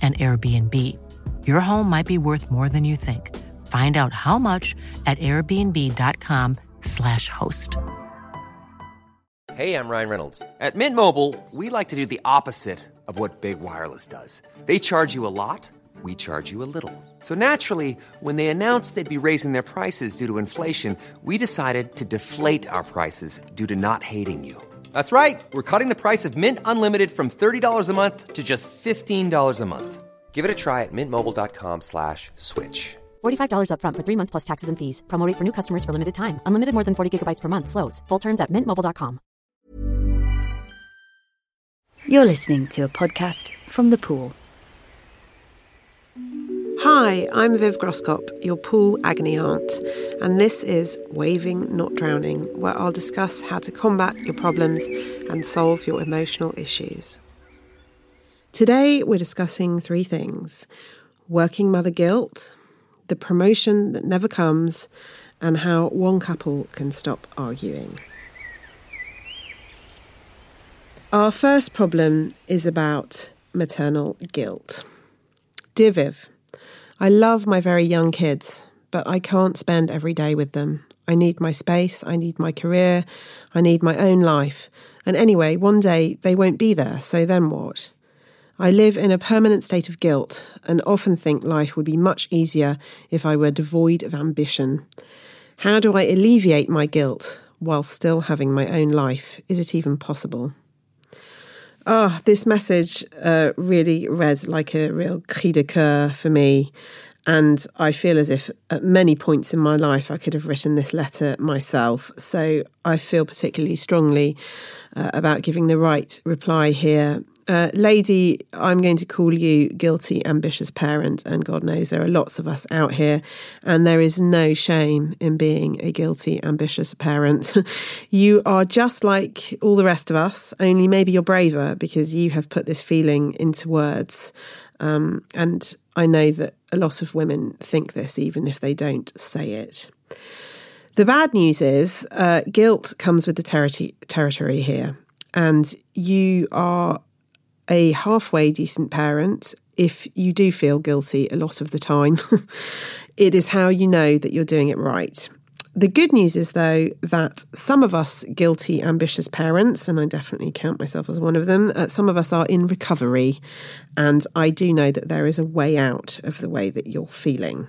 an Airbnb. Your home might be worth more than you think. Find out how much at airbnb.com/host. Hey, I'm Ryan Reynolds. At Mint Mobile, we like to do the opposite of what Big Wireless does. They charge you a lot. We charge you a little. So naturally, when they announced they'd be raising their prices due to inflation, we decided to deflate our prices due to not hating you. That's right. We're cutting the price of Mint Unlimited from $30 a month to just $15 a month. Give it a try at mintmobile.com/switch. $45 up front for 3 months plus taxes and fees. Promo rate for new customers for limited time. Unlimited more than 40 gigabytes per month slows. Full terms at mintmobile.com. You're listening to a podcast from The Pool. Hi, I'm Viv Groskop, your pool agony aunt, and this is Waving Not Drowning, where I'll discuss how to combat your problems and solve your emotional issues. Today we're discussing three things: working mother guilt, the promotion that never comes, and how one couple can stop arguing. Our first problem is about maternal guilt. Dear Viv, I love my very young kids, but I can't spend every day with them. I need my space, I need my career, I need my own life. And anyway, one day they won't be there, so then what? I live in a permanent state of guilt and often think life would be much easier if I were devoid of ambition. How do I alleviate my guilt while still having my own life? Is it even possible? Ah, this message really read like a real cri de coeur for me, and I feel as if at many points in my life I could have written this letter myself, so I feel particularly strongly about giving the right reply here. Lady, I'm going to call you guilty, ambitious parent, and God knows there are lots of us out here, and there is no shame in being a guilty, ambitious parent. You are just like all the rest of us, only maybe you're braver because you have put this feeling into words. And I know that a lot of women think this, even if they don't say it. The bad news is guilt comes with the territory here, and you are a halfway decent parent if you do feel guilty a lot of the time. It is how you know that you're doing it right. The good news is, though, that some of us guilty, ambitious parents, and I definitely count myself as one of them, some of us are in recovery, and I do know that there is a way out of the way that you're feeling.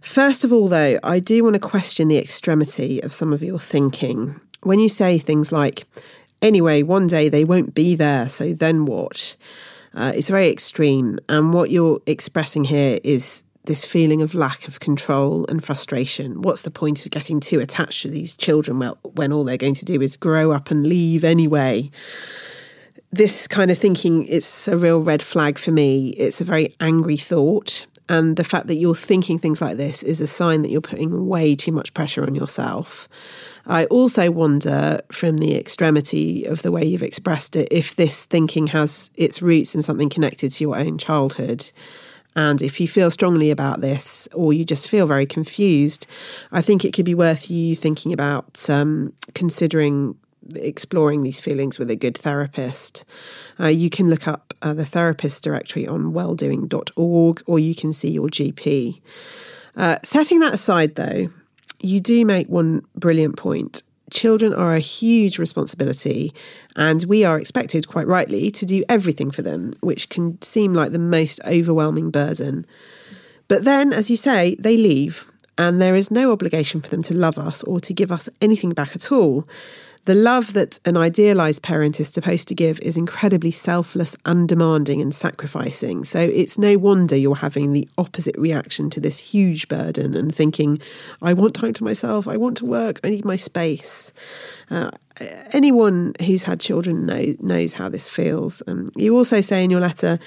First of all, though, I do want to question the extremity of some of your thinking. When you say things like, anyway, one day they won't be there, so then what? It's very extreme. And what you're expressing here is this feeling of lack of control and frustration. What's the point of getting too attached to these children when all they're going to do is grow up and leave anyway? This kind of thinking, it's a real red flag for me. It's a very angry thought. And the fact that you're thinking things like this is a sign that you're putting way too much pressure on yourself. I also wonder, from the extremity of the way you've expressed it, if this thinking has its roots in something connected to your own childhood. And if you feel strongly about this, or you just feel very confused, I think it could be worth you thinking about considering exploring these feelings with a good therapist. You can look up the therapist directory on welldoing.org, or you can see your GP. Setting that aside, though, you do make one brilliant point. Children are a huge responsibility, and we are expected, quite rightly, to do everything for them, which can seem like the most overwhelming burden. But then, as you say, they leave, and there is no obligation for them to love us or to give us anything back at all. The love that an idealised parent is supposed to give is incredibly selfless, undemanding and sacrificing. So it's no wonder you're having the opposite reaction to this huge burden and thinking, I want time to myself, I want to work, I need my space. Anyone who's had children knows how this feels. You also say in your letter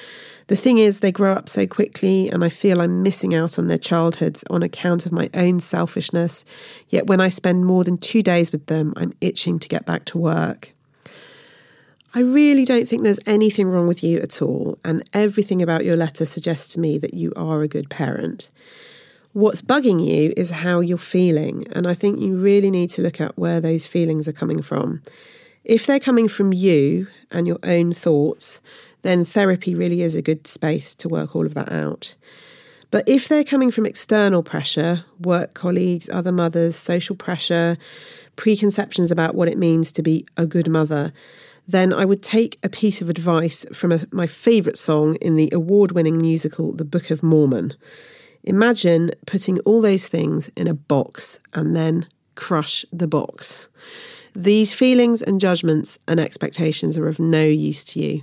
The thing is, they grow up so quickly, and I feel I'm missing out on their childhoods on account of my own selfishness. Yet when I spend more than 2 days with them, I'm itching to get back to work. I really don't think there's anything wrong with you at all, and everything about your letter suggests to me that you are a good parent. What's bugging you is how you're feeling, and I think you really need to look at where those feelings are coming from. If they're coming from you and your own thoughts, then therapy really is a good space to work all of that out. But if they're coming from external pressure, work colleagues, other mothers, social pressure, preconceptions about what it means to be a good mother, then I would take a piece of advice from my favourite song in the award-winning musical, The Book of Mormon. Imagine putting all those things in a box and then crush the box. These feelings and judgments and expectations are of no use to you.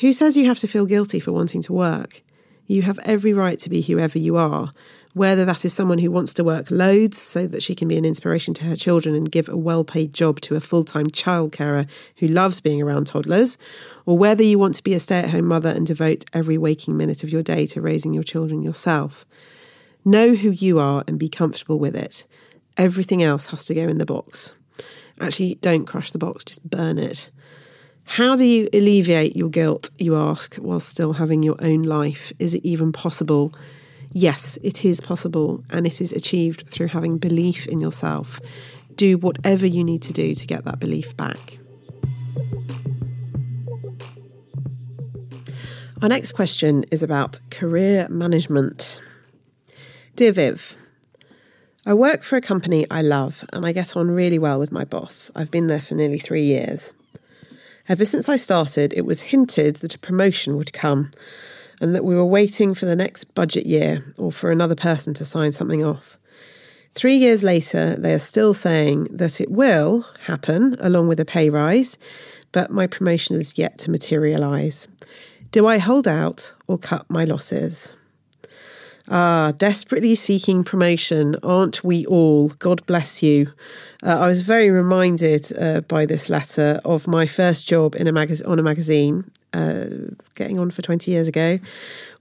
Who says you have to feel guilty for wanting to work? You have every right to be whoever you are, whether that is someone who wants to work loads so that she can be an inspiration to her children and give a well-paid job to a full-time childcarer who loves being around toddlers, or whether you want to be a stay-at-home mother and devote every waking minute of your day to raising your children yourself. Know who you are and be comfortable with it. Everything else has to go in the box. Actually, don't crush the box, just burn it. How do you alleviate your guilt, you ask, while still having your own life? Is it even possible? Yes, it is possible, and it is achieved through having belief in yourself. Do whatever you need to do to get that belief back. Our next question is about career management. Dear Viv, I work for a company I love, and I get on really well with my boss. I've been there for nearly 3 years. Ever since I started, it was hinted that a promotion would come, and that we were waiting for the next budget year or for another person to sign something off. 3 years later, they are still saying that it will happen along with a pay rise, but my promotion is yet to materialise. Do I hold out or cut my losses? Desperately seeking promotion, aren't we all? God bless you. I was very reminded by this letter of my first job in a magazine, getting on for 20 years ago,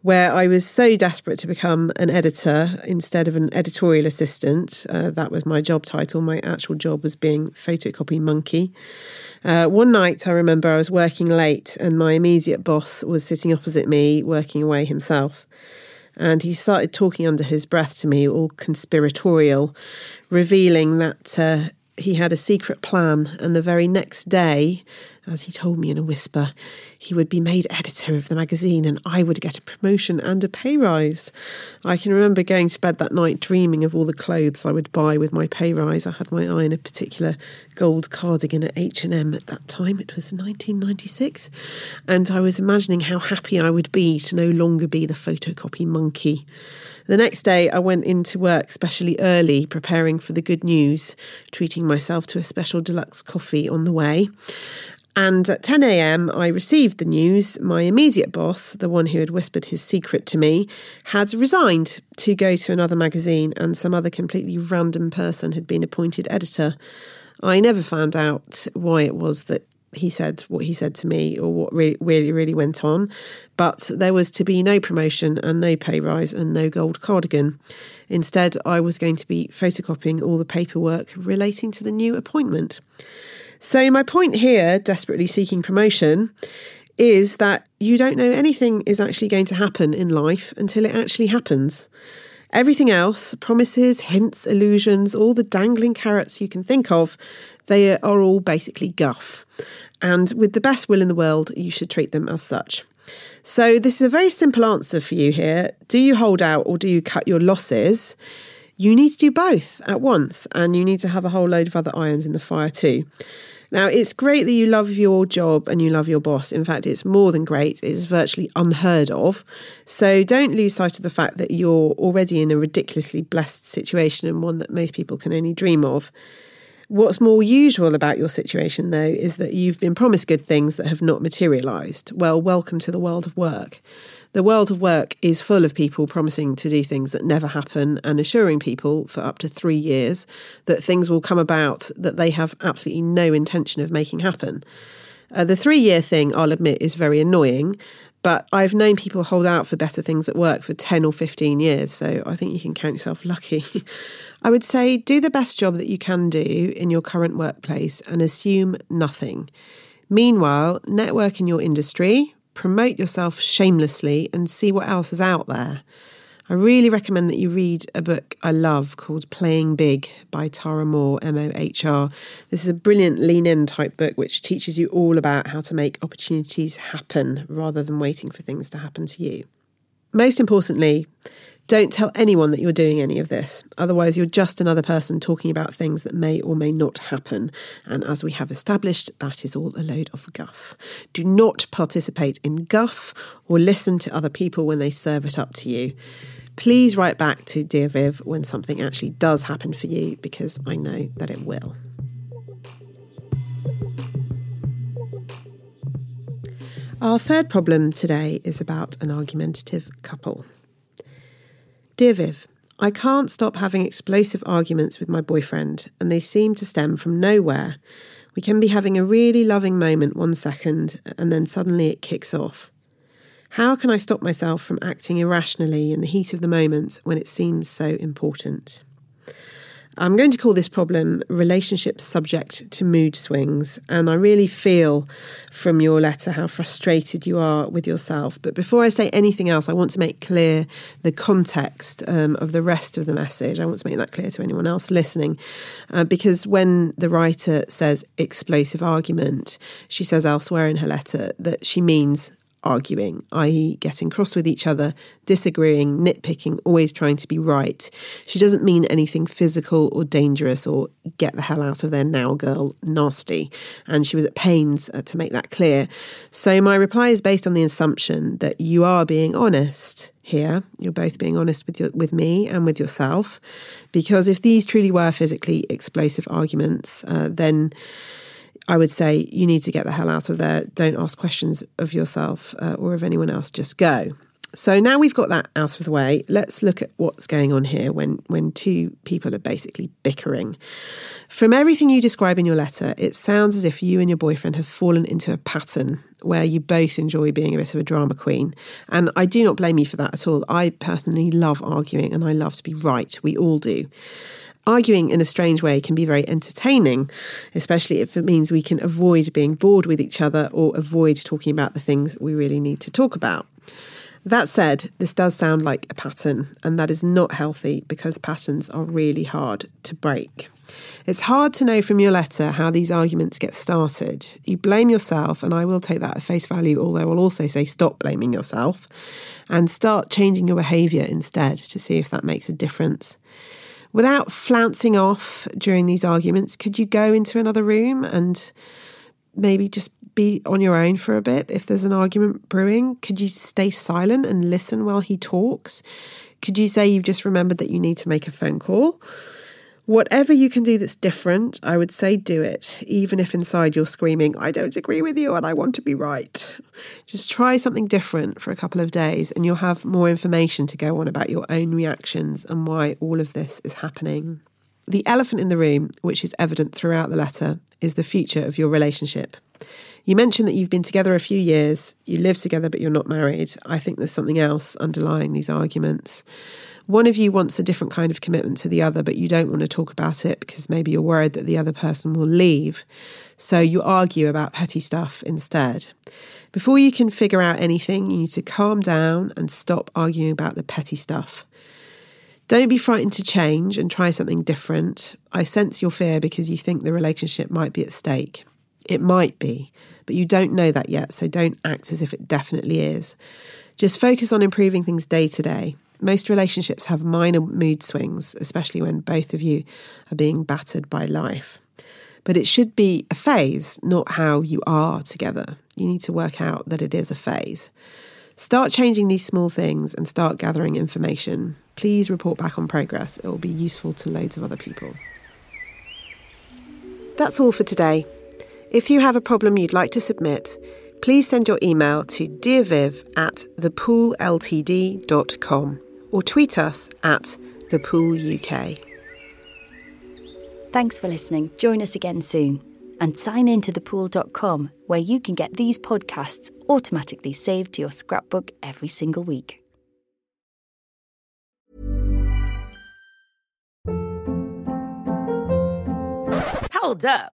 where I was so desperate to become an editor instead of an editorial assistant. That was my job title. My actual job was being photocopy monkey. One night, I remember I was working late and my immediate boss was sitting opposite me, working away himself. And he started talking under his breath to me, all conspiratorial, revealing that he had a secret plan. And the very next day, as he told me in a whisper, he would be made editor of the magazine and I would get a promotion and a pay rise. I can remember going to bed that night dreaming of all the clothes I would buy with my pay rise. I had my eye on a particular gold cardigan at H&M at that time. It was 1996. And I was imagining how happy I would be to no longer be the photocopy monkey. The next day, I went into work especially early, preparing for the good news, treating myself to a special deluxe coffee on the way. And at 10 a.m, I received the news. My immediate boss, the one who had whispered his secret to me, had resigned to go to another magazine, and some other completely random person had been appointed editor. I never found out why it was that he said what he said to me or what really went on, but there was to be no promotion and no pay rise and no gold cardigan. Instead, I was going to be photocopying all the paperwork relating to the new appointment. So my point here, desperately seeking promotion, is that you don't know anything is actually going to happen in life until it actually happens. Everything else, promises, hints, illusions, all the dangling carrots you can think of, they are all basically guff. And with the best will in the world, you should treat them as such. So this is a very simple answer for you here. Do you hold out or do you cut your losses? You need to do both at once, and you need to have a whole load of other irons in the fire too. Now, it's great that you love your job and you love your boss. In fact, it's more than great. It's virtually unheard of. So don't lose sight of the fact that you're already in a ridiculously blessed situation and one that most people can only dream of. What's more usual about your situation, though, is that you've been promised good things that have not materialised. Well, welcome to the world of work. The world of work is full of people promising to do things that never happen and assuring people for up to 3 years that things will come about that they have absolutely no intention of making happen. The 3-year thing, I'll admit, is very annoying, But I've known people hold out for better things at work for 10 or 15 years, so I think you can count yourself lucky. I would say do the best job that you can do in your current workplace and assume nothing. Meanwhile, network in your industry, promote yourself shamelessly and see what else is out there. I really recommend that you read a book I love called Playing Big by Tara Mohr, M-O-H-R. This is a brilliant lean-in type book which teaches you all about how to make opportunities happen rather than waiting for things to happen to you. Most importantly, don't tell anyone that you're doing any of this. Otherwise, you're just another person talking about things that may or may not happen. And as we have established, that is all a load of guff. Do not participate in guff or listen to other people when they serve it up to you. Please write back to Dear Viv when something actually does happen for you, because I know that it will. Our third problem today is about an argumentative couple. Dear Viv, I can't stop having explosive arguments with my boyfriend, and they seem to stem from nowhere. We can be having a really loving moment one second, and then suddenly it kicks off. How can I stop myself from acting irrationally in the heat of the moment when it seems so important? I'm going to call this problem relationships subject to mood swings, and I really feel from your letter how frustrated you are with yourself. But before I say anything else, I want to make clear the context of the rest of the message. I want to make that clear to anyone else listening, because when the writer says explosive argument, she says elsewhere in her letter that she means arguing, i.e. getting cross with each other, disagreeing, nitpicking, always trying to be right. She doesn't mean anything physical or dangerous or get the hell out of there now, girl, nasty. And she was at pains to make that clear. So my reply is based on the assumption that you are being honest here. You're both being honest with me and with yourself, because if these truly were physically explosive arguments, then I would say you need to get the hell out of there. Don't ask questions of yourself or of anyone else. Just go. So now we've got that out of the way, let's look at what's going on here when two people are basically bickering. From everything you describe in your letter, it sounds as if you and your boyfriend have fallen into a pattern where you both enjoy being a bit of a drama queen. And I do not blame you for that at all. I personally love arguing and I love to be right. We all do. Arguing in a strange way can be very entertaining, especially if it means we can avoid being bored with each other or avoid talking about the things we really need to talk about. That said, this does sound like a pattern, and that is not healthy because patterns are really hard to break. It's hard to know from your letter how these arguments get started. You blame yourself, and I will take that at face value, although I'll also say stop blaming yourself and start changing your behaviour instead to see if that makes a difference. Without flouncing off during these arguments, could you go into another room and maybe just be on your own for a bit if there's an argument brewing? Could you stay silent and listen while he talks? Could you say you've just remembered that you need to make a phone call? Whatever you can do that's different, I would say do it, even if inside you're screaming, I don't agree with you and I want to be right. Just try something different for a couple of days and you'll have more information to go on about your own reactions and why all of this is happening. The elephant in the room, which is evident throughout the letter, is the future of your relationship. You mentioned that you've been together a few years, you live together but you're not married. I think there's something else underlying these arguments. One of you wants a different kind of commitment to the other, but you don't want to talk about it because maybe you're worried that the other person will leave. So you argue about petty stuff instead. Before you can figure out anything, you need to calm down and stop arguing about the petty stuff. Don't be frightened to change and try something different. I sense your fear because you think the relationship might be at stake. It might be, but you don't know that yet, so don't act as if it definitely is. Just focus on improving things day to day. Most relationships have minor mood swings, especially when both of you are being battered by life. But it should be a phase, not how you are together. You need to work out that it is a phase. Start changing these small things and start gathering information. Please report back on progress. It will be useful to loads of other people. That's all for today. If you have a problem you'd like to submit, please send your email to dearviv@thepoolltd.com or tweet us at thepoolluk. Thanks for listening. Join us again soon. and sign in to thepooll.com, where you can get these podcasts automatically saved to your scrapbook every single week. Hold up.